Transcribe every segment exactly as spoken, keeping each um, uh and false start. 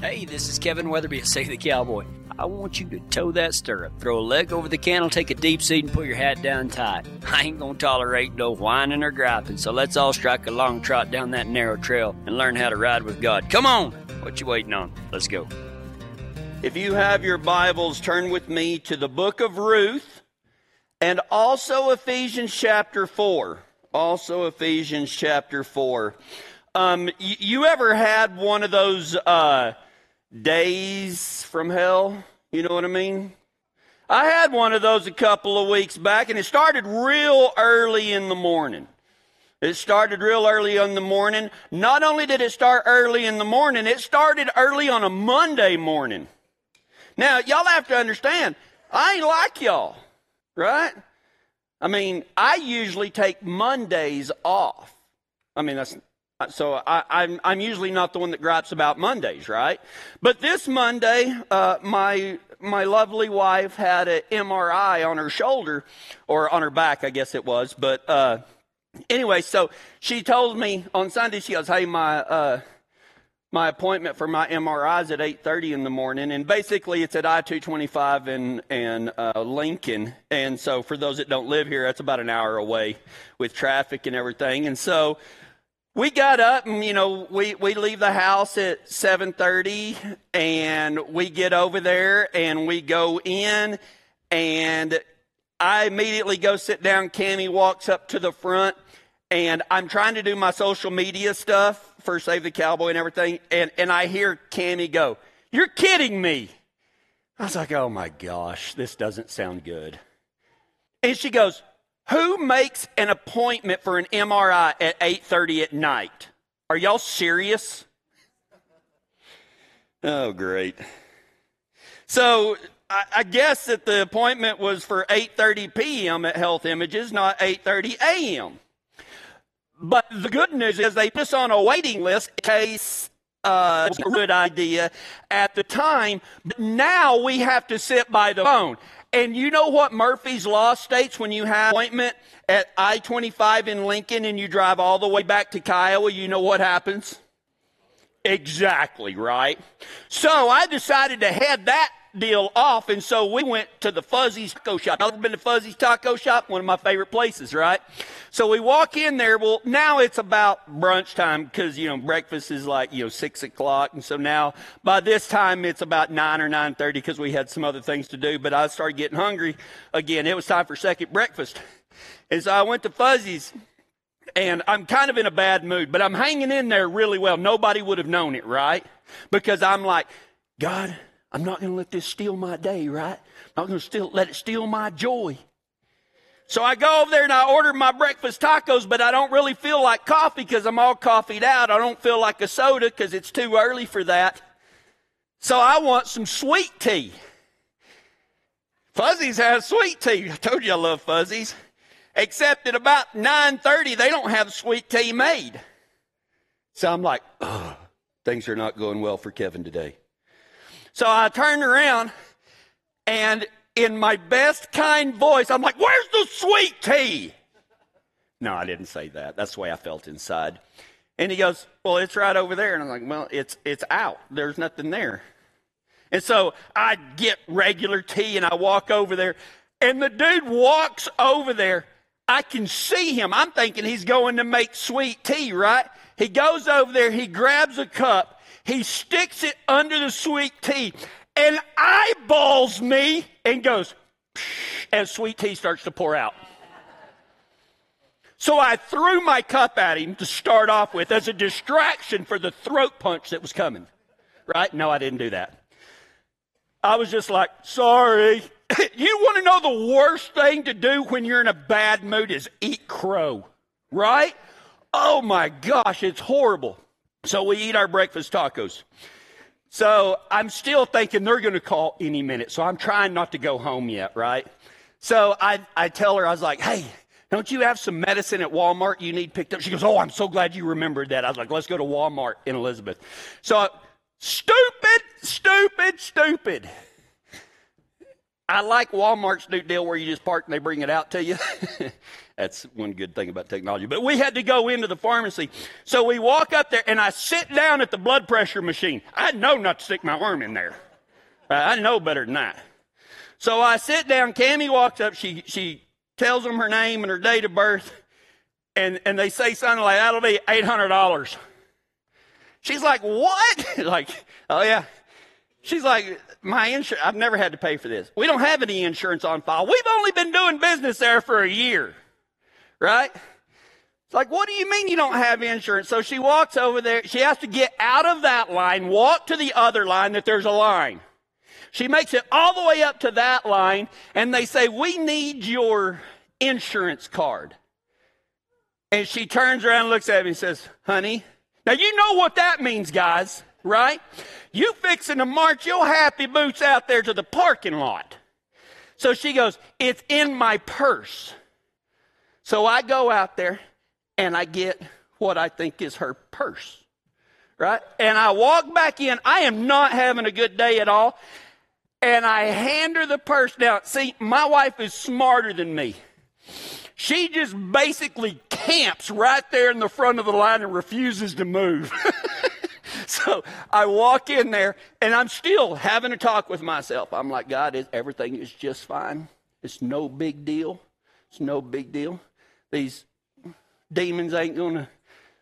Hey, this is Kevin Weatherby at Save the Cowboy. I want you to toe that stirrup, throw a leg over the candle, take a deep seat, and put your hat down tight. I ain't gonna tolerate no whining or griping, so let's all strike a long trot down that narrow trail and learn how to ride with God. Come on! What you waiting on? Let's go. If you have your Bibles, turn with me to the book of Ruth and also Ephesians chapter four. Also Ephesians chapter four. Um, you, you ever had one of those... Uh, Days from hell, you know what I mean? I had one of those a couple of weeks back, and it started real early in the morning. It started real early in the morning. Not only did it start early in the morning, it started early on a Monday morning. Now, y'all have to understand, I ain't like y'all, right? I mean, I usually take Mondays off. I mean, that's... So I, I'm, I'm usually not the one that gripes about Mondays, right? But this Monday, uh, my my lovely wife had an M R I on her shoulder, or on her back, I guess it was. But uh, anyway, so she told me on Sunday, she goes, "Hey, my uh, my appointment for my M R I is at eight thirty in the morning, and basically it's at I two twenty-five and and uh, Lincoln. And so for those that don't live here, that's about an hour away with traffic and everything. And so." We got up and, you know, we, we leave the house at seven thirty and we get over there and we go in and I immediately go sit down. Cammie walks up to the front and I'm trying to do my social media stuff for Save the Cowboy and everything. And, and I hear Cammie go, "You're kidding me." I was like, oh my gosh, this doesn't sound good. And she goes, "Who makes an appointment for an M R I at eight thirty at night? Are y'all serious?" Oh, great. So I, I guess that the appointment was for eight thirty p.m. at Health Images, not eight thirty a.m. But the good news is they put us on a waiting list in case uh, it was a good idea at the time. But now we have to sit by the phone. And you know what Murphy's Law states when you have an appointment at I twenty-five in Lincoln and you drive all the way back to Kiowa, you know what happens? Exactly, right? So I decided to head that deal off, and so we went to the Fuzzy's Taco Shop. I've ever been to Fuzzy's Taco Shop, one of my favorite places, right? So we walk in there. Well, now it's about brunch time because, you know, breakfast is like, you know, six o'clock. And so now by this time it's about nine or nine thirty because we had some other things to do. But I started getting hungry again. It was time for second breakfast. And so I went to Fuzzy's, and I'm kind of in a bad mood, but I'm hanging in there really well. Nobody would have known it, right? Because I'm like, God, I'm not going to let this steal my day, right? I'm not going to let it steal my joy. So I go over there and I order my breakfast tacos, but I don't really feel like coffee because I'm all coffee'd out. I don't feel like a soda because it's too early for that. So I want some sweet tea. Fuzzy's has sweet tea. I told you I love Fuzzy's. Except at about nine thirty, they don't have sweet tea made. So I'm like, oh, things are not going well for Kevin today. So I turned around, and in my best kind voice, I'm like, "Where's the sweet tea?" No, I didn't say that. That's the way I felt inside. And he goes, "Well, it's right over there." And I'm like, well, it's it's out. There's nothing there. And so I get regular tea, and I walk over there. And the dude walks over there. I can see him. I'm thinking he's going to make sweet tea, right? He goes over there. He grabs a cup. He sticks it under the sweet tea and eyeballs me and goes, as sweet tea starts to pour out. So I threw my cup at him to start off with as a distraction for the throat punch that was coming. Right? No, I didn't do that. I was just like, sorry. You want to know the worst thing to do when you're in a bad mood is eat crow. Right? Oh my gosh, it's horrible. So we eat our breakfast tacos. So I'm still thinking they're going to call any minute. So I'm trying not to go home yet, right? So I, I tell her, I was like, "Hey, don't you have some medicine at Walmart you need picked up?" She goes, "Oh, I'm so glad you remembered that." I was like, "Let's go to Walmart in Elizabeth." So I, stupid, stupid, stupid. I like Walmart's new deal where you just park and they bring it out to you. That's one good thing about technology. But we had to go into the pharmacy. So we walk up there, and I sit down at the blood pressure machine. I know not to stick my arm in there. Uh, I know better than that. So I sit down. Cammie walks up. She she tells them her name and her date of birth, and, and they say something like, that'll be eight hundred dollars. She's like, what? Like, oh, yeah. She's like, my insurance, I've never had to pay for this. We don't have any insurance on file. We've only been doing business there for a year, right? It's like, what do you mean you don't have insurance? So she walks over there. She has to get out of that line, walk to the other line that there's a line. She makes it all the way up to that line, and they say, we need your insurance card. And she turns around and looks at me and says, honey, now you know what that means, guys, right? You fixing to march your happy boots out there to the parking lot. So she goes, it's in my purse. So I go out there, and I get what I think is her purse, right? And I walk back in. I am not having a good day at all. And I hand her the purse. Now, see, my wife is smarter than me. She just basically camps right there in the front of the line and refuses to move. So I walk in there, and I'm still having a talk with myself. I'm like, God, everything is just fine. It's no big deal. It's no big deal. These demons ain't going to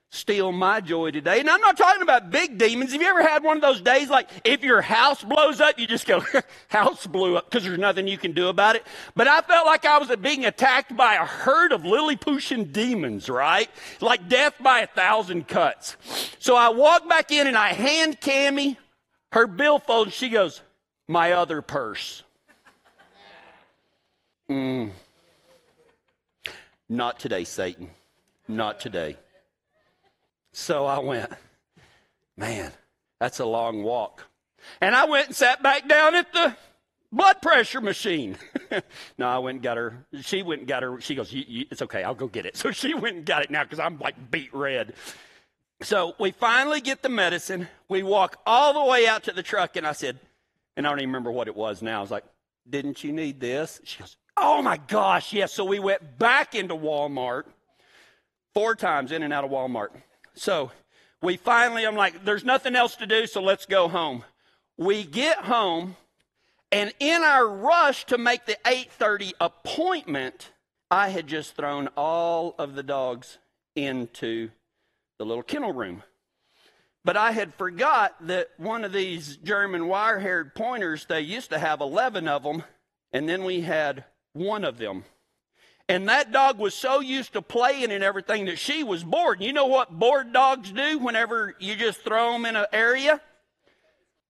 steal my joy today. And I'm not talking about big demons. Have you ever had one of those days like if your house blows up, you just go, house blew up, because there's nothing you can do about it. But I felt like I was being attacked by a herd of Lilliputian demons, right? Like death by a thousand cuts. So I walk back in and I hand Cammie her billfold. And she goes, my other purse. Mm. Not today, Satan. Not today. So I went, man, that's a long walk. And I went and sat back down at the blood pressure machine. No, I went and got her. She went and got her. She goes, you, you, it's okay, I'll go get it. So she went and got it now because I'm like beat red. So we finally get the medicine. We walk all the way out to the truck, and I said, and I don't even remember what it was now. I was like, didn't you need this? She goes, oh, my gosh, yes. So we went back into Walmart four times in and out of Walmart. So we finally, I'm like, there's nothing else to do, so let's go home. We get home, and in our rush to make the eight thirty appointment, I had just thrown all of the dogs into the little kennel room. But I had forgot that one of these German wire-haired pointers, they used to have eleven of them, and then we had one of them. And that dog was so used to playing and everything that she was bored. You know what bored dogs do whenever you just throw them in an area?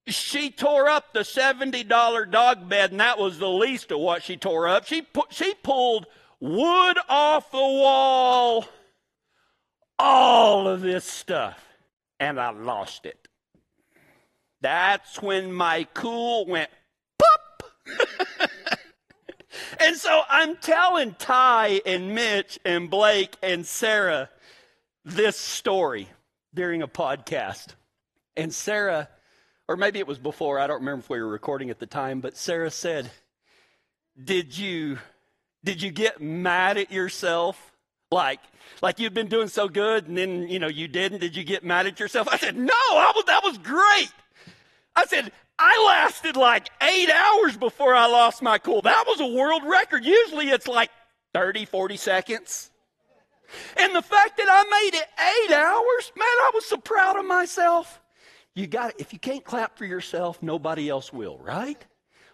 She tore up the seventy dollar dog bed, and that was the least of what she tore up. She pu- she pulled wood off the wall, all of this stuff, and I lost it. That's when my cool went pop. And so I'm telling Ty and Mitch and Blake and Sarah this story during a podcast. And Sarah, or maybe it was before, I don't remember if we were recording at the time, but Sarah said, did you did you get mad at yourself? Like, like you've been doing so good and then, you know, you didn't. Did you get mad at yourself? I said, no, I was, that was great. I said, I lasted like eight hours before I lost my cool. That was a world record. Usually it's like thirty, forty seconds. And the fact that I made it eight hours, man, I was so proud of myself. You got it. If you can't clap for yourself, nobody else will, right?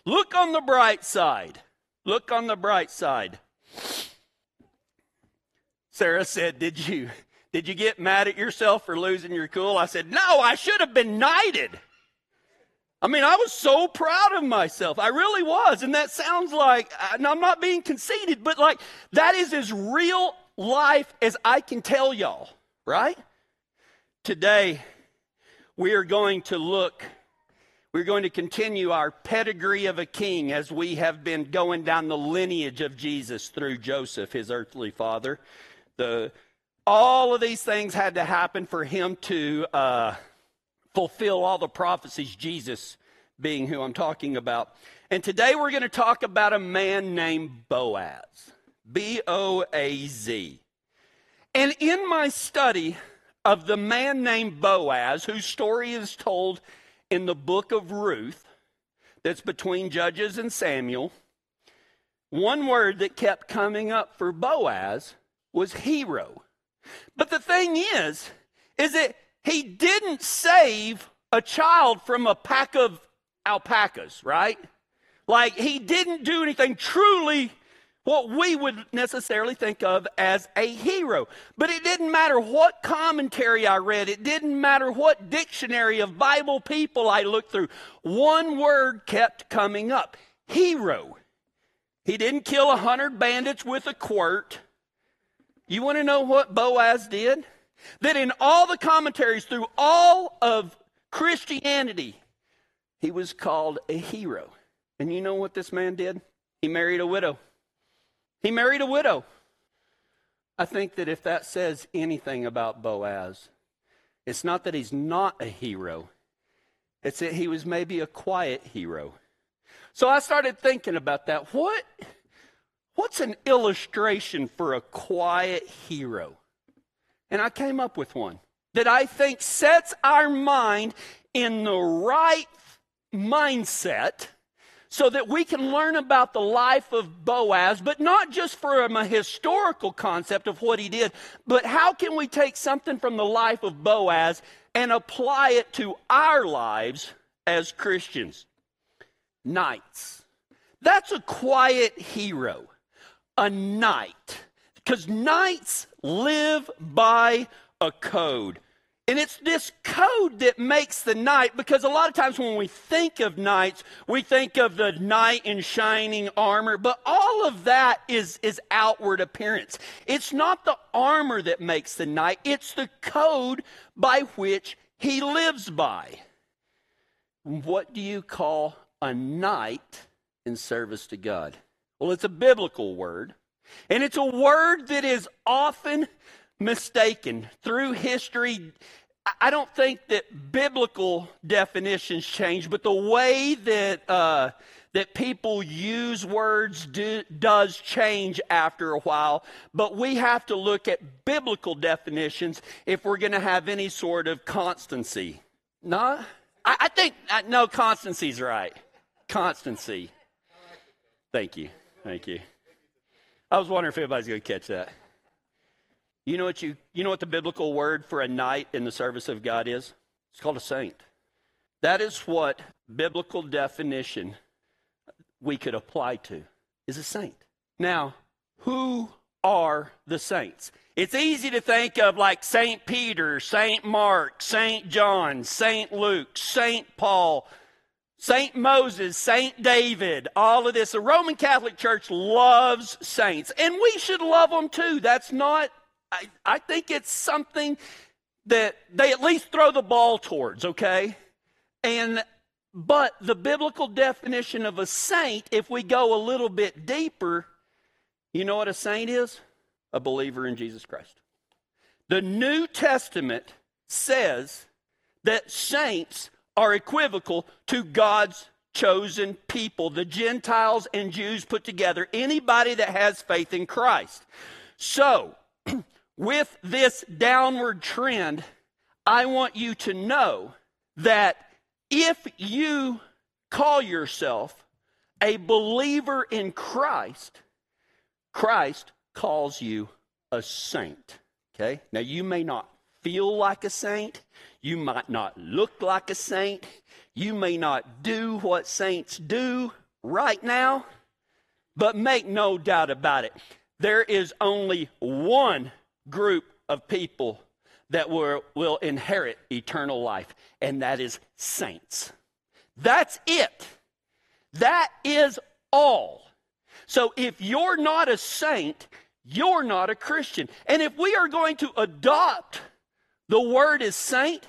Look on the bright side. Look on the bright side. Sarah said, did you, did you get mad at yourself for losing your cool? I said, no, I should have been knighted. I mean, I was so proud of myself. I really was. And that sounds like, and I'm not being conceited, but like that is as real life as I can tell y'all, right? Today, we are going to look, we're going to continue our pedigree of a king as we have been going down the lineage of Jesus through Joseph, his earthly father. The, all of these things had to happen for him to, uh, fulfill all the prophecies Jesus being who I'm talking about. And today we're going to talk about a man named Boaz, B O A Z. And in my study of the man named Boaz, whose story is told in the book of Ruth, that's between Judges and Samuel, one word that kept coming up for Boaz was hero. But the thing is, is that he didn't save a child from a pack of alpacas, right? Like, he didn't do anything truly what we would necessarily think of as a hero. But it didn't matter what commentary I read. It didn't matter what dictionary of Bible people I looked through. One word kept coming up: hero. He didn't kill a hundred bandits with a quirt. You want to know what Boaz did? That in all the commentaries through all of Christianity, he was called a hero. And you know what this man did? He married a widow. He married a widow. I think that if that says anything about Boaz, it's not that he's not a hero. It's that he was maybe a quiet hero. So I started thinking about that. What, what's an illustration for a quiet hero? And I came up with one that I think sets our mind in the right mindset so that we can learn about the life of Boaz, but not just from a historical concept of what he did, but how can we take something from the life of Boaz and apply it to our lives as Christians? Knights. That's a quiet hero, a knight, because knights live by a code. And it's this code that makes the knight, because a lot of times when we think of knights, we think of the knight in shining armor, but all of that is, is outward appearance. It's not the armor that makes the knight, it's the code by which he lives by. What do you call a knight in service to God? Well, it's a biblical word, and it's a word that is often mistaken through history. I don't think that biblical definitions change, but the way that uh, that people use words do, does change after a while. But we have to look at biblical definitions if we're going to have any sort of constancy. No, I, I think I, no constancy's right. Constancy. Thank you, thank you. I was wondering if anybody's going to catch that. You know what you you know what the biblical word for a knight in the service of God is? It's called a saint. That is what biblical definition we could apply to, is a saint. Now, who are the saints? It's easy to think of like Saint Peter, Saint Mark, Saint John, Saint Luke, Saint Paul, Saint Moses, Saint David, all of this. The Roman Catholic Church loves saints, and we should love them too. That's not... I, I think it's something that they at least throw the ball towards, okay? And but the biblical definition of a saint, if we go a little bit deeper, you know what a saint is? A believer in Jesus Christ. The New Testament says that saints are equivocal to God's chosen people, the Gentiles and Jews put together, anybody that has faith in Christ. So, with this downward trend, I want you to know that if you call yourself a believer in Christ, Christ calls you a saint, okay? Now, you may not feel like a saint. You might not look like a saint. You may not do what saints do right now, but make no doubt about it. There is only one group of people that will, will inherit eternal life, and that is saints. That's it. That is all. So if you're not a saint, you're not a Christian. And if we are going to adopt the word as saint,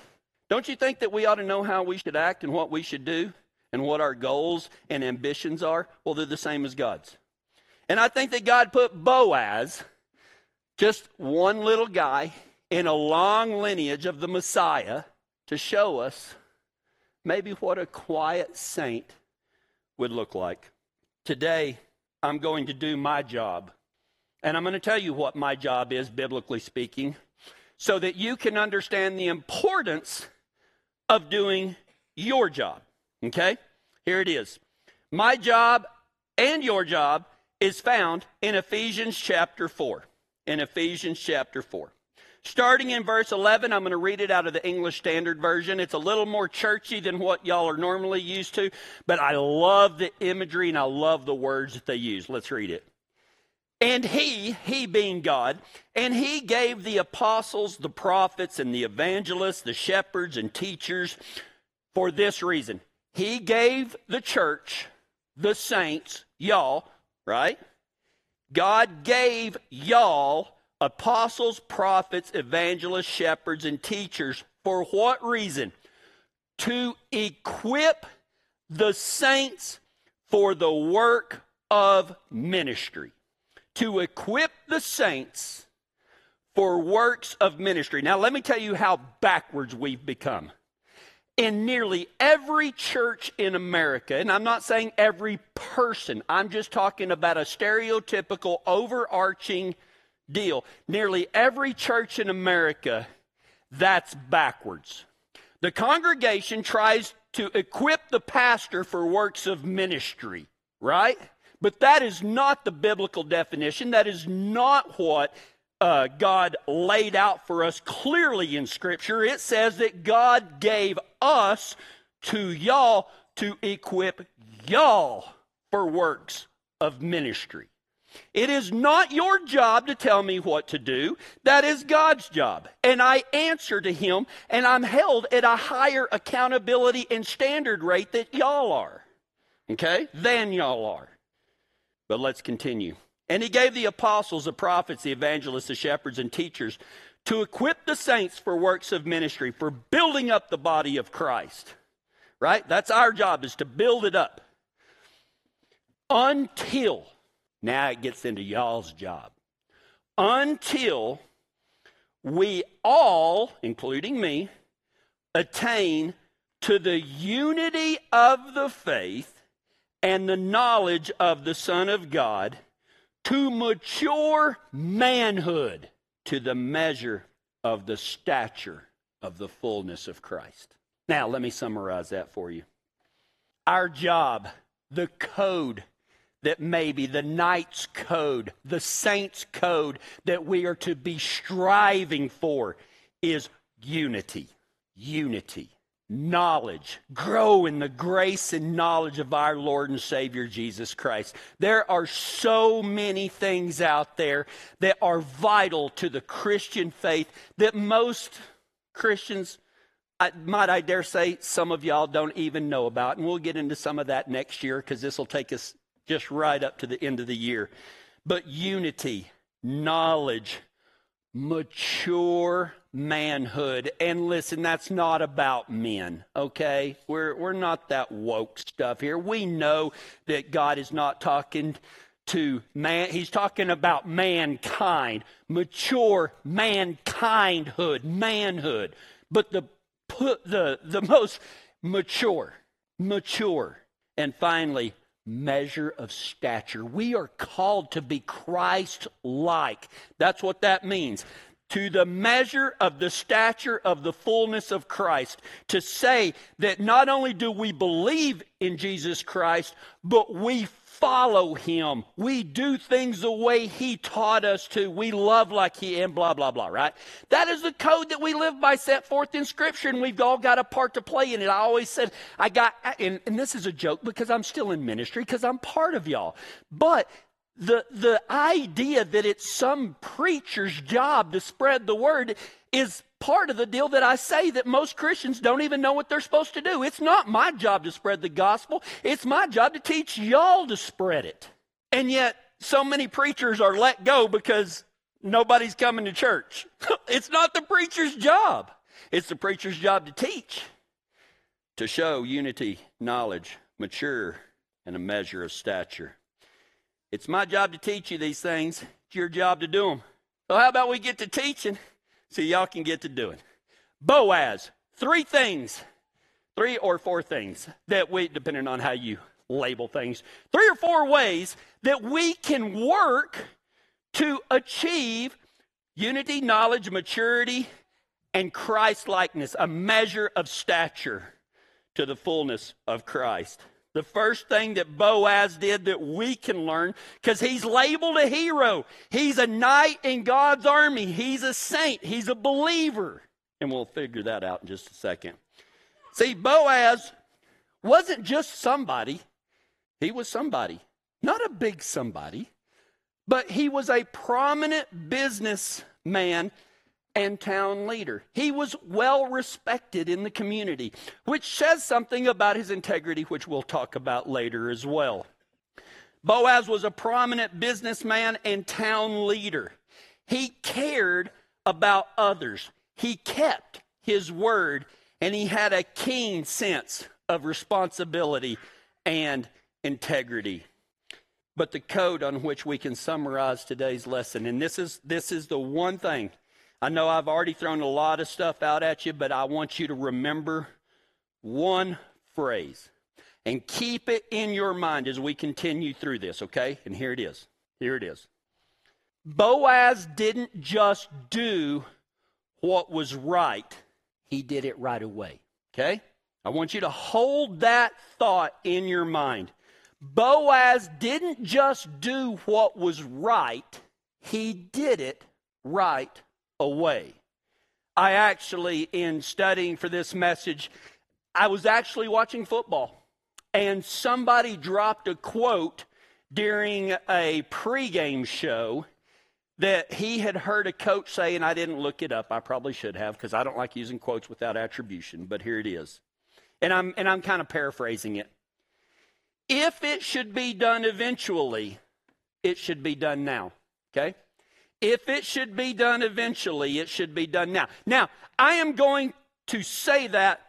don't you think that we ought to know how we should act and what we should do and what our goals and ambitions are? Well, they're the same as God's. And I think that God put Boaz, just one little guy in a long lineage of the Messiah, to show us maybe what a quiet saint would look like. Today, I'm going to do my job. And I'm going to tell you what my job is, biblically speaking, so that you can understand the importance of doing your job. Okay? Here it is. My job and your job is found in Ephesians chapter four. In Ephesians chapter four. Starting in verse eleven, I'm going to read it out of the English Standard Version. It's a little more churchy than what y'all are normally used to, but I love the imagery and I love the words that they use. Let's read it. And he, he being God, and he gave the apostles, the prophets, and the evangelists, the shepherds, and teachers for this reason. He gave the church, the saints, y'all, right? God gave y'all apostles, prophets, evangelists, shepherds, and teachers for what reason? To equip the saints for the work of ministry. To equip the saints for works of ministry. Now, let me tell you how backwards we've become. In nearly every church in America, and I'm not saying every person, I'm just talking about a stereotypical, overarching deal. Nearly every church in America, that's backwards. The congregation tries to equip the pastor for works of ministry, right? But that is not the biblical definition. That is not what uh, God laid out for us clearly in Scripture. It says that God gave us to y'all to equip y'all for works of ministry. It is not your job to tell me what to do. That is God's job. And I answer to him, and I'm held at a higher accountability and standard rate that y'all are, okay, than y'all are. But let's continue. And he gave the apostles, the prophets, the evangelists, the shepherds, and teachers to equip the saints for works of ministry, for building up the body of Christ, right? That's our job, is to build it up until... Now it gets into y'all's job. Until we all, including me, attain to the unity of the faith and the knowledge of the Son of God, to mature manhood, to the measure of the stature of the fullness of Christ. Now, let me summarize that for you. Our job, the code that maybe the knight's code, the saint's code that we are to be striving for is unity. Unity. Knowledge. Grow in the grace and knowledge of our Lord and Savior Jesus Christ. There are so many things out there that are vital to the Christian faith that most Christians, I, might I dare say, some of y'all don't even know about. And we'll get into some of that next year, because this will take us just right up to the end of the year. But unity, knowledge, mature manhood. And listen, that's not about men, okay? We're we're not that woke stuff here. We know that God is not talking to man. He's talking about mankind, mature mankindhood, manhood. But the the the most mature, mature, and finally, measure of stature. We are called to be Christ-like. That's what that means. To the measure of the stature of the fullness of Christ. To say that not only do we believe in Jesus Christ, but we follow him. We do things the way he taught us to. We love like he, and blah, blah, blah, right? That is the code that we live by, set forth in Scripture, and we've all got a part to play in it. I always said, I got, and, and this is a joke because I'm still in ministry, because I'm part of y'all. But the the idea that it's some preacher's job to spread the word is part of the deal that I say that most Christians don't even know what they're supposed to do. It's not my job to spread the gospel. It's my job to teach y'all to spread it. And yet, so many preachers are let go because nobody's coming to church. It's not the preacher's job. It's the preacher's job to teach, to show unity, knowledge, mature, and a measure of stature. It's my job to teach you these things. It's your job to do them. So how about we get to teaching so y'all can get to doing? Boaz, three things three or four things that we, depending on how you label things, three or four ways that we can work to achieve unity, knowledge, maturity, and Christ-likeness, a measure of stature to the fullness of Christ. The first thing that Boaz did that we can learn, because he's labeled a hero. He's a knight in God's army. He's a saint. He's a believer. And we'll figure that out in just a second. See, Boaz wasn't just somebody. He was somebody. Not a big somebody, but he was a prominent businessman and town leader. He was well respected in the community, which says something about his integrity, which we'll talk about later as well. Boaz was a prominent businessman and town leader. He cared about others. He kept his word, and he had a keen sense of responsibility and integrity. But the code on which we can summarize today's lesson, and this is this is the one thing. I know I've already thrown a lot of stuff out at you, but I want you to remember one phrase and keep it in your mind as we continue through this, okay? And here it is. Here it is. Boaz didn't just do what was right. He did it right away, okay? I want you to hold that thought in your mind. Boaz didn't just do what was right. He did it right away. away. I actually, in studying for this message, I was actually watching football, and somebody dropped a quote during a pregame show that he had heard a coach say, and I didn't look it up. I probably should have, because I don't like using quotes without attribution, but here it is. And I'm and I'm kind of paraphrasing it. If it should be done eventually, it should be done now. Okay? If it should be done eventually, it should be done now. Now, I am going to say that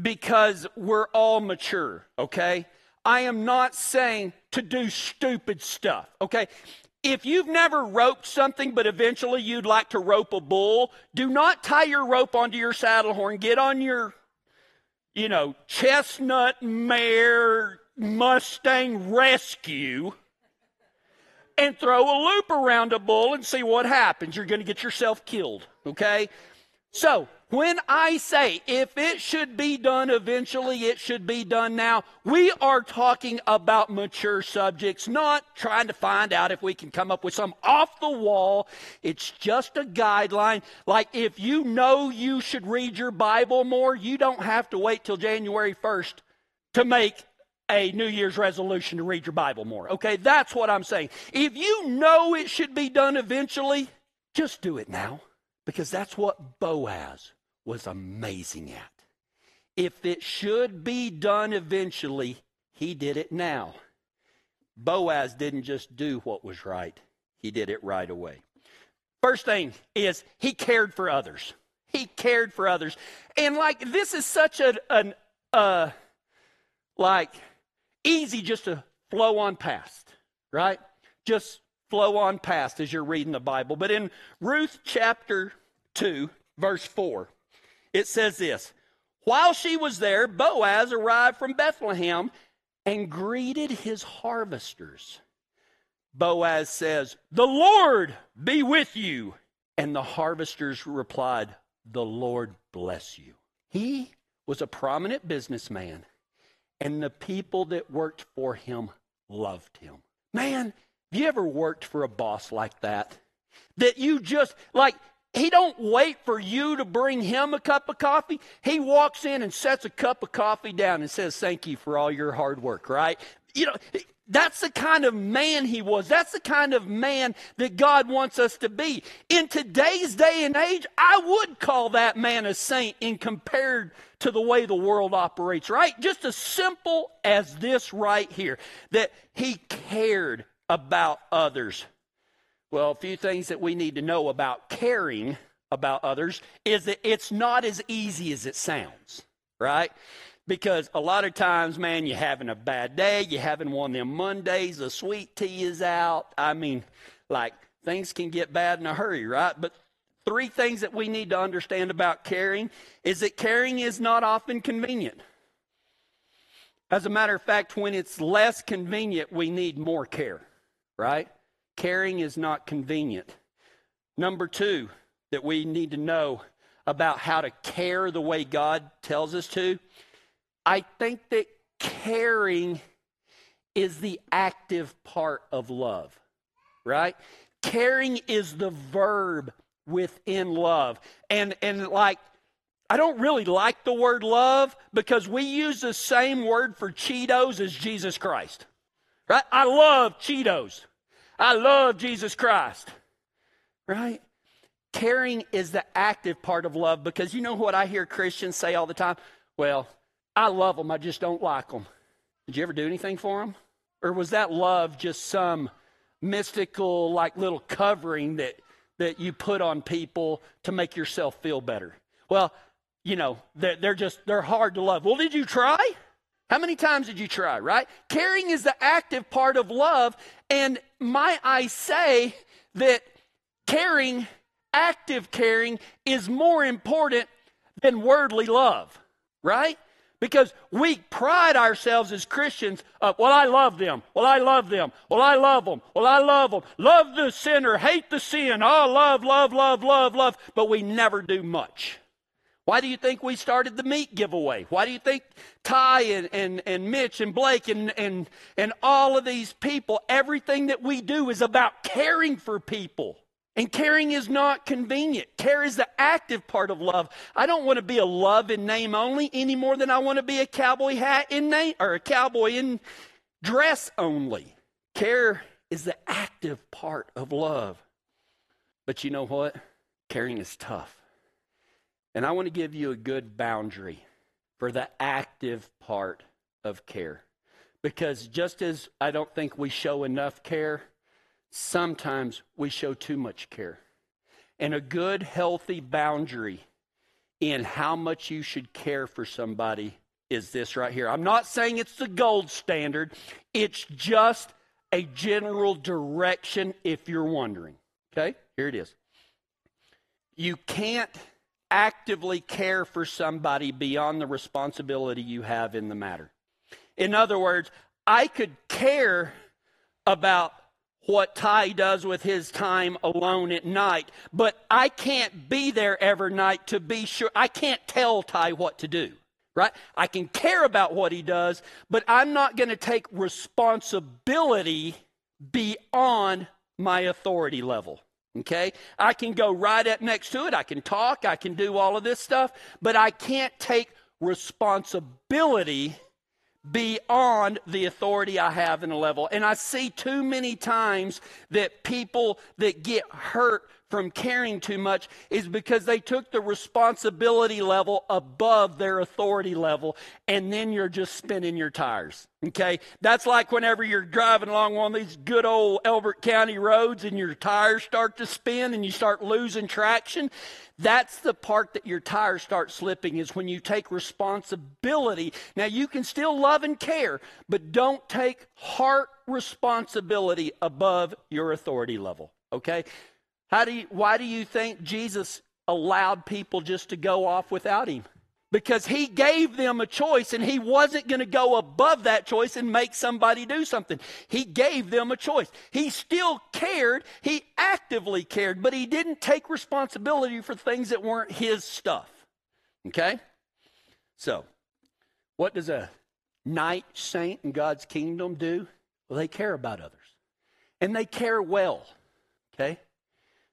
because we're all mature, okay? I am not saying to do stupid stuff, okay? If you've never roped something, but eventually you'd like to rope a bull, do not tie your rope onto your saddle horn. Get on your, you know, chestnut mare Mustang rescue and throw a loop around a bull and see what happens. You're going to get yourself killed, okay? So when I say if it should be done eventually, it should be done now, we are talking about mature subjects, not trying to find out if we can come up with some off the wall. It's just a guideline. Like if you know you should read your Bible more, you don't have to wait till January first to make a New Year's resolution to read your Bible more. Okay, that's what I'm saying. If you know it should be done eventually, just do it now, because that's what Boaz was amazing at. If it should be done eventually, he did it now. Boaz didn't just do what was right. He did it right away. First thing is he cared for others. He cared for others. And like this is such an, an uh, like... easy just to flow on past, right? Just flow on past as you're reading the Bible. But in Ruth chapter two, verse four, it says this. While she was there, Boaz arrived from Bethlehem and greeted his harvesters. Boaz says, "The Lord be with you." And the harvesters replied, "The Lord bless you." He was a prominent businessman, and the people that worked for him loved him. Man, have you ever worked for a boss like that? That you just, like, he don't wait for you to bring him a cup of coffee. He walks in and sets a cup of coffee down and says, "Thank you for all your hard work," right? You know, that's the kind of man he was. That's the kind of man that God wants us to be. In today's day and age, I would call that man a saint in compared to the way the world operates, right? Just as simple as this right here, that he cared about others. Well, a few things that we need to know about caring about others is that it's not as easy as it sounds, right? Because a lot of times, man, you're having a bad day. You're having one of them Mondays. The sweet tea is out. I mean, like, things can get bad in a hurry, right? But three things that we need to understand about caring is that caring is not often convenient. As a matter of fact, when it's less convenient, we need more care, right? Caring is not convenient. Number two, that we need to know about how to care the way God tells us to. I think that caring is the active part of love, right? Caring is the verb within love. And, and like, I don't really like the word love because we use the same word for Cheetos as Jesus Christ, right? I love Cheetos. I love Jesus Christ, right? Caring is the active part of love because you know what I hear Christians say all the time? Well, I love them. I just don't like them. Did you ever do anything for them? Or was that love just some mystical, like little covering that, that you put on people to make yourself feel better? Well, you know, they're, they're just, they're hard to love. Well, did you try? How many times did you try, right? Caring is the active part of love. And might I say that caring, active caring, is more important than worldly love, right? Because we pride ourselves as Christians up, well, I love them. Well, I love them. Well, I love them. Well, I love them. Love the sinner. Hate the sin. Oh, love, love, love, love, love. But we never do much. Why do you think we started the meat giveaway? Why do you think Ty and, and, and Mitch and Blake and, and, and all of these people, everything that we do is about caring for people? And caring is not convenient. Care is the active part of love. I don't want to be a love in name only any more than I want to be a cowboy hat in name or a cowboy in dress only. Care is the active part of love. But you know what? Caring is tough. And I want to give you a good boundary for the active part of care. Because just as I don't think we show enough care, sometimes we show too much care. And a good, healthy boundary in how much you should care for somebody is this right here. I'm not saying it's the gold standard. It's just a general direction if you're wondering. Okay? Here it is. You can't actively care for somebody beyond the responsibility you have in the matter. In other words, I could care about what Ty does with his time alone at night, but I can't be there every night to be sure. I can't tell Ty what to do, right? I can care about what he does, but I'm not going to take responsibility beyond my authority level. Okay, I can go right up next to it. I can talk. I can do all of this stuff, but I can't take responsibility beyond the authority I have in a level. And I see too many times that people that get hurt from caring too much is because they took the responsibility level above their authority level, and then you're just spinning your tires, okay? That's like whenever you're driving along one of these good old Elbert County roads and your tires start to spin and you start losing traction. That's the part that your tires start slipping, is when you take responsibility. Now, you can still love and care, but don't take heart responsibility above your authority level, okay? How do you, why do you think Jesus allowed people just to go off without him? Because he gave them a choice, and he wasn't going to go above that choice and make somebody do something. He gave them a choice. He still cared. He actively cared, but he didn't take responsibility for things that weren't his stuff. Okay? So, what does a knight saint in God's kingdom do? Well, they care about others. And they care well. Okay?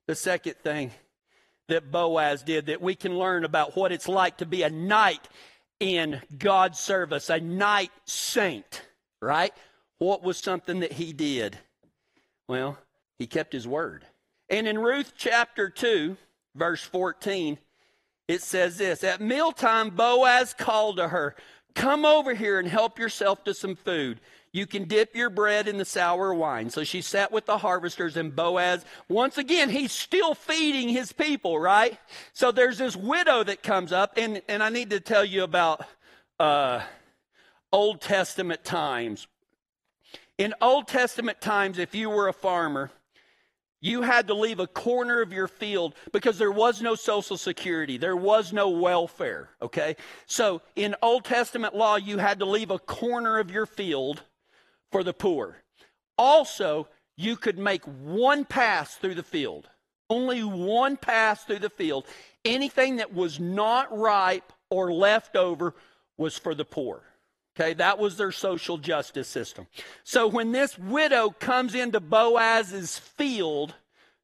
The second thing that Boaz did that we can learn about what it's like to be a knight in God's service, a knight saint, right? What was something that he did? Well, he kept his word. And in Ruth chapter two, verse fourteen, it says this, at mealtime, Boaz called to her, come over here and help yourself to some food. You can dip your bread in the sour wine. So she sat with the harvesters, and Boaz, once again, he's still feeding his people, right? So there's this widow that comes up, and, and I need to tell you about uh, Old Testament times. In Old Testament times, if you were a farmer, You had to leave a corner of your field because there was no Social Security. There was no welfare, okay? So in Old Testament law, you had to leave a corner of your field for the poor. Also, you could make one pass through the field. Only one pass through the field. Anything that was not ripe or left over was for the poor. Okay, that was their social justice system. So when this widow comes into Boaz's field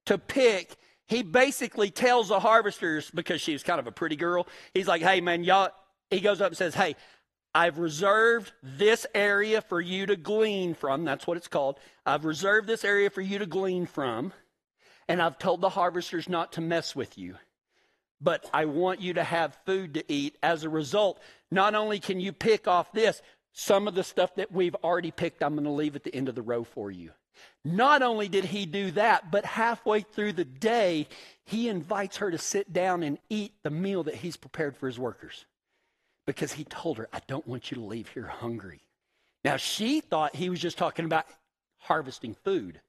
to pick, he basically tells the harvesters, because she was kind of a pretty girl, he's like, hey, man, y'all, he goes up and says, hey, I've reserved this area for you to glean from. That's what it's called. I've reserved this area for you to glean from, and I've told the harvesters not to mess with you. But I want you to have food to eat. As a result, not only can you pick off this, some of the stuff that we've already picked, I'm going to leave at the end of the row for you. Not only did he do that, but halfway through the day, he invites her to sit down and eat the meal that he's prepared for his workers. Because he told her, I don't want you to leave here hungry. Now, she thought he was just talking about harvesting food.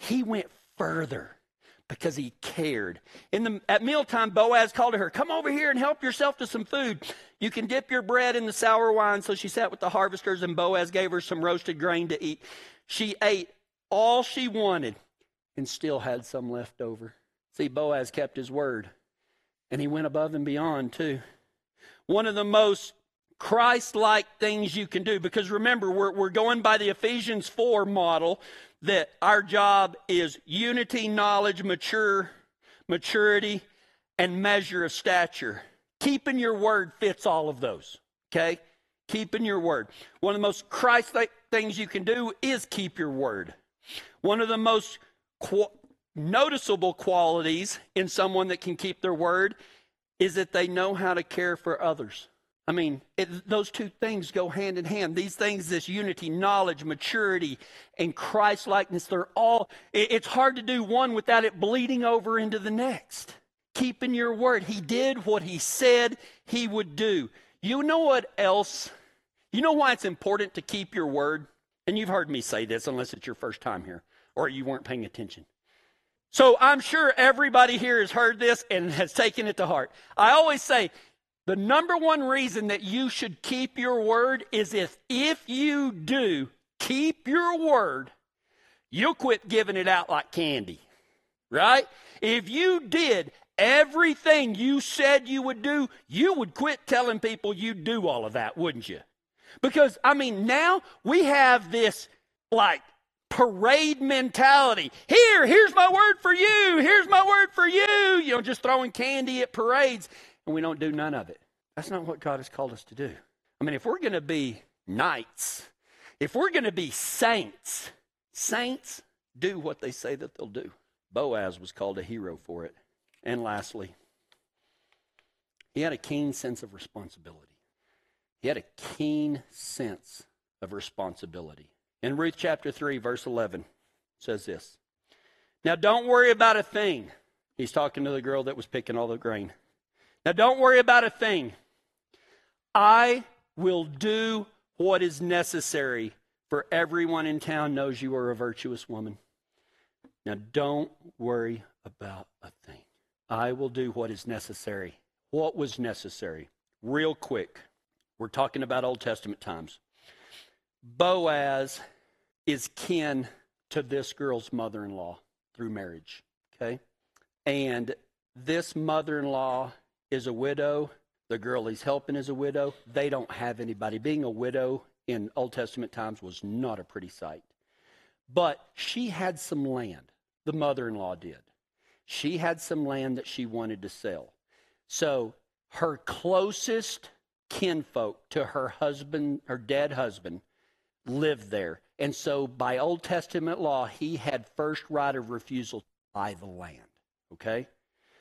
He went further. Because he cared. In the, at mealtime, Boaz called to her, come over here and help yourself to some food. You can dip your bread in the sour wine. So she sat with the harvesters, and Boaz gave her some roasted grain to eat. She ate all she wanted and still had some left over. See, Boaz kept his word, and he went above and beyond too. One of the most Christ-like things you can do, because remember, we're, we're going by the Ephesians four model, that our job is unity, knowledge, mature, maturity, and measure of stature. Keeping your word fits all of those, okay? Keeping your word. One of the most Christ-like things you can do is keep your word. One of the most qu- noticeable qualities in someone that can keep their word is that they know how to care for others. I mean, it, those two things go hand in hand. These things, this unity, knowledge, maturity, and Christ-likeness, they're all, it, it's hard to do one without it bleeding over into the next. Keeping your word. He did what he said he would do. You know what else? You know why it's important to keep your word? And you've heard me say this, unless it's your first time here, or you weren't paying attention. So I'm sure everybody here has heard this and has taken it to heart. I always say, the number one reason that you should keep your word is if, if you do keep your word, you'll quit giving it out like candy, right? If you did everything you said you would do, you would quit telling people you do all of that, wouldn't you? Because, I mean, now we have this, like, parade mentality. Here, here's my word for you. Here's my word for you. You know, just throwing candy at parades. And we don't do none of it. That's not what God has called us to do. I mean, if we're going to be knights, if we're going to be saints, saints do what they say that they'll do. Boaz was called a hero for it. And lastly, he had a keen sense of responsibility. He had a keen sense of responsibility. In Ruth chapter three, verse eleven, says this. Now don't worry about a thing. He's talking to the girl that was picking all the grain. Now, don't worry about a thing. I will do what is necessary, for everyone in town knows you are a virtuous woman. Now, don't worry about a thing. I will do what is necessary. What was necessary? Real quick, we're talking about Old Testament times. Boaz is kin to this girl's mother-in-law through marriage, okay? And this mother-in-law is a widow. The girl he's helping is a widow. They don't have anybody. Being a widow in Old Testament times was not a pretty sight. But she had some land. The mother-in-law did. She had some land that she wanted to sell. So her closest kinfolk to her husband, her dead husband, lived there. And so by Old Testament law, he had first right of refusal to buy the land. Okay?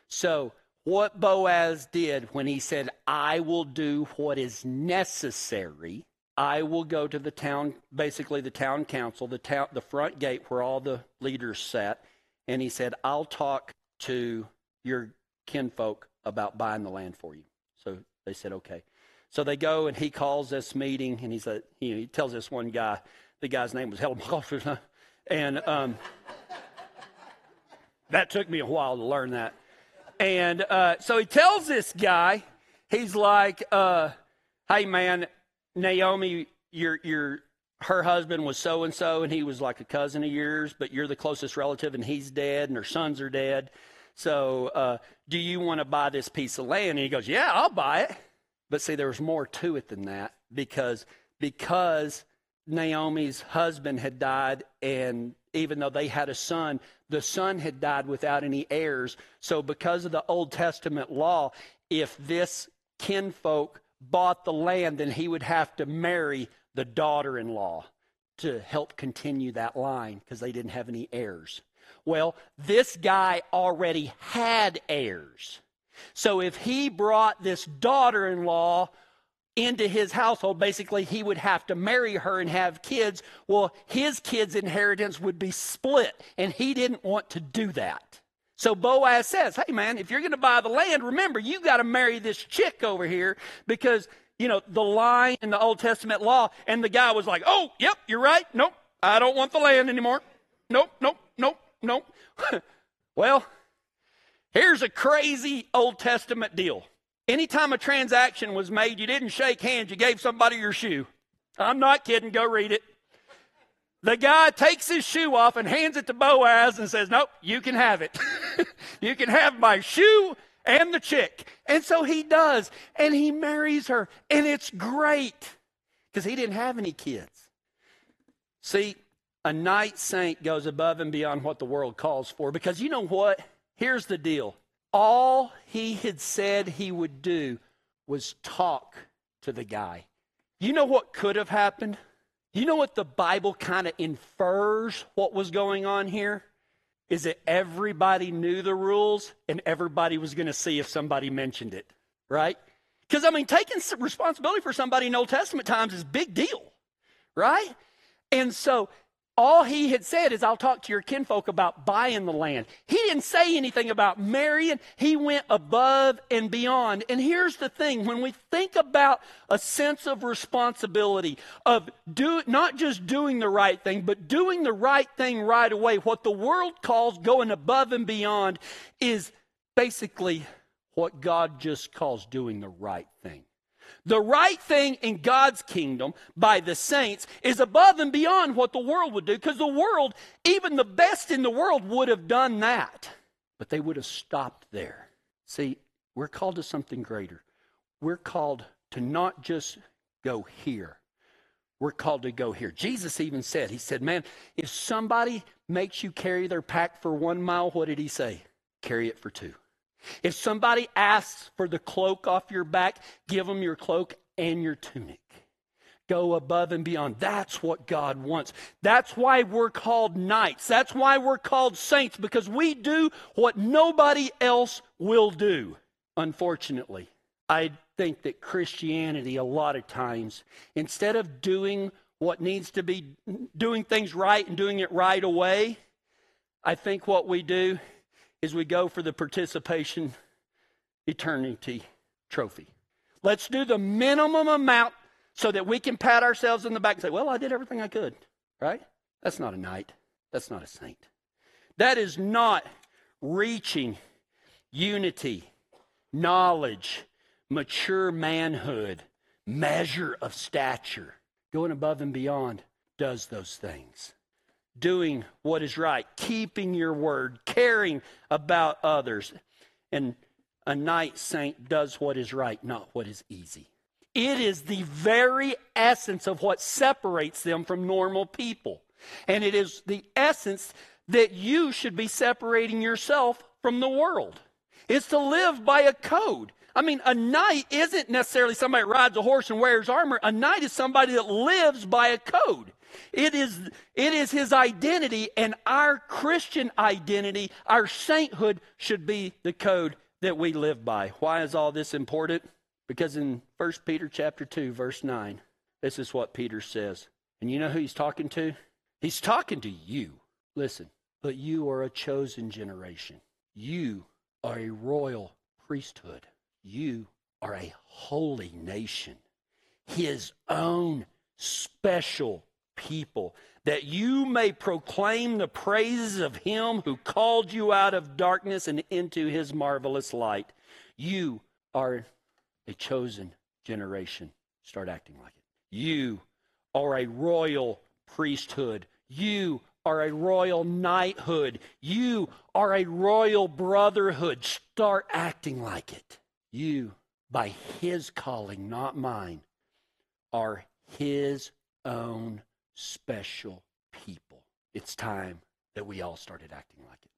So what Boaz did when he said, I will do what is necessary, I will go to the town, basically the town council, the town, the front gate where all the leaders sat, and he said, I'll talk to your kinfolk about buying the land for you. So they said, okay. So they go, and he calls this meeting, and he's a, you know, he tells this one guy, the guy's name was Helmut, and um, That took me a while to learn that. And uh, so he tells this guy, he's like, uh, hey, man, Naomi, your your her husband was so-and-so, and he was like a cousin of yours, but you're the closest relative, and he's dead, and her sons are dead. So uh, do you want to buy this piece of land? And he goes, yeah, I'll buy it. But see, there was more to it than that, because because Naomi's husband had died, and even though they had a son, the son had died without any heirs. So because of the Old Testament law, if this kinfolk bought the land, then he would have to marry the daughter-in-law to help continue that line, because they didn't have any heirs. Well, this guy already had heirs. So if he brought this daughter-in-law into his household, basically he would have to marry her and have kids. Well, his kids' inheritance would be split, and he didn't want to do that. So Boaz says, hey, man, if you're going to buy the land, remember, you got to marry this chick over here, because, you know, the line in the Old Testament law. And the guy was like, oh, yep, you're right. Nope, I don't want the land anymore. Nope, nope, nope, nope. Well, here's a crazy Old Testament deal. Anytime a transaction was made, you didn't shake hands. You gave somebody your shoe. I'm not kidding. Go read it. The guy takes his shoe off and hands it to Boaz and says, nope, you can have it. You can have my shoe and the chick. And so he does. And he marries her. And it's great, because he didn't have any kids. See, a night saint goes above and beyond what the world calls for. Because you know what? Here's the deal. All he had said he would do was talk to the guy. You know what could have happened? You know what the Bible kind of infers what was going on here? Is that everybody knew the rules, and everybody was going to see if somebody mentioned it, right? Because, I mean, taking responsibility for somebody in Old Testament times is a big deal, right? And so all he had said is, I'll talk to your kinfolk about buying the land. He didn't say anything about marrying. He went above and beyond. And here's the thing. When we think about a sense of responsibility, of do, not just doing the right thing, but doing the right thing right away, what the world calls going above and beyond is basically what God just calls doing the right thing. The right thing in God's kingdom by the saints is above and beyond what the world would do, because the world, even the best in the world, would have done that. But they would have stopped there. See, we're called to something greater. We're called to not just go here. We're called to go here. Jesus even said, he said, man, if somebody makes you carry their pack for one mile, what did he say? Carry it for two. If somebody asks for the cloak off your back, give them your cloak and your tunic. Go above and beyond. That's what God wants. That's why we're called knights. That's why we're called saints, because we do what nobody else will do. Unfortunately, I think that Christianity, a lot of times, instead of doing what needs to be, doing things right and doing it right away, I think what we do is we go for the participation eternity trophy. Let's do the minimum amount so that we can pat ourselves in the back and say, well, I did everything I could, right? That's not a knight. That's not a saint. That is not reaching unity, knowledge, mature manhood, measure of stature. Going above and beyond does those things. Doing what is right, keeping your word, caring about others. And a night saint does what is right, not what is easy. It is the very essence of what separates them from normal people. And it is the essence that you should be separating yourself from the world. It's to live by a code. I mean, a knight isn't necessarily somebody that rides a horse and wears armor. A knight is somebody that lives by a code. It is, it is his identity, and our Christian identity, our sainthood, should be the code that we live by. Why is all this important? Because in First Peter chapter two, verse nine, this is what Peter says. And you know who he's talking to? He's talking to you. Listen, but you are a chosen generation. You are a royal priesthood. You are a holy nation, his own special people, that you may proclaim the praises of him who called you out of darkness and into his marvelous light. You are a chosen generation. Start acting like it. You are a royal priesthood. You are a royal knighthood. You are a royal brotherhood. Start acting like it. You, by his calling, not mine, are his own special people. It's time that we all started acting like it.